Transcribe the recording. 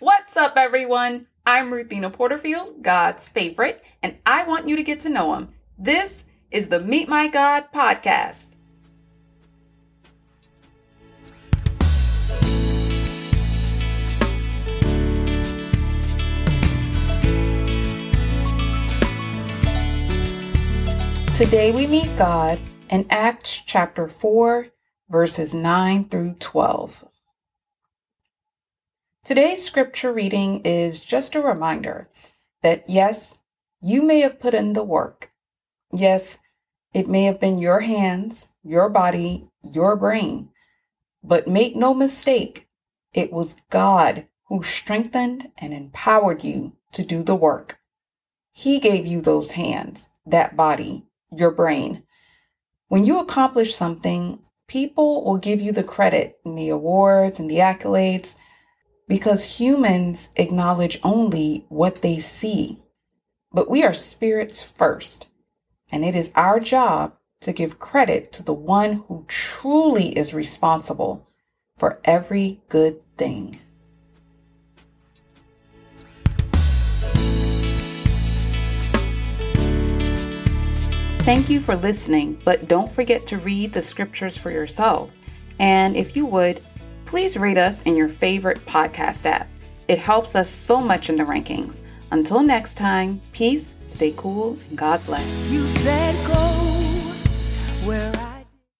What's up, everyone? I'm Ruthina Porterfield, God's favorite, and I want you to get to know him. This is the Meet My God podcast. Today we meet God in Acts chapter 4, verses 9 through 12. Today's scripture reading is just a reminder that yes, you may have put in the work. Yes, it may have been your hands, your body, your brain, but make no mistake, it was God who strengthened and empowered you to do the work. He gave you those hands, that body, your brain. When you accomplish something, people will give you the credit and the awards and the accolades because humans acknowledge only what they see. But we are spirits first. And it is our job to give credit to the one who truly is responsible for every good thing. Thank you for listening, but don't forget to read the scriptures for yourself. And if you would, please rate us in your favorite podcast app. It helps us so much in the rankings. Until next time, peace, stay cool, and God bless. You said go where I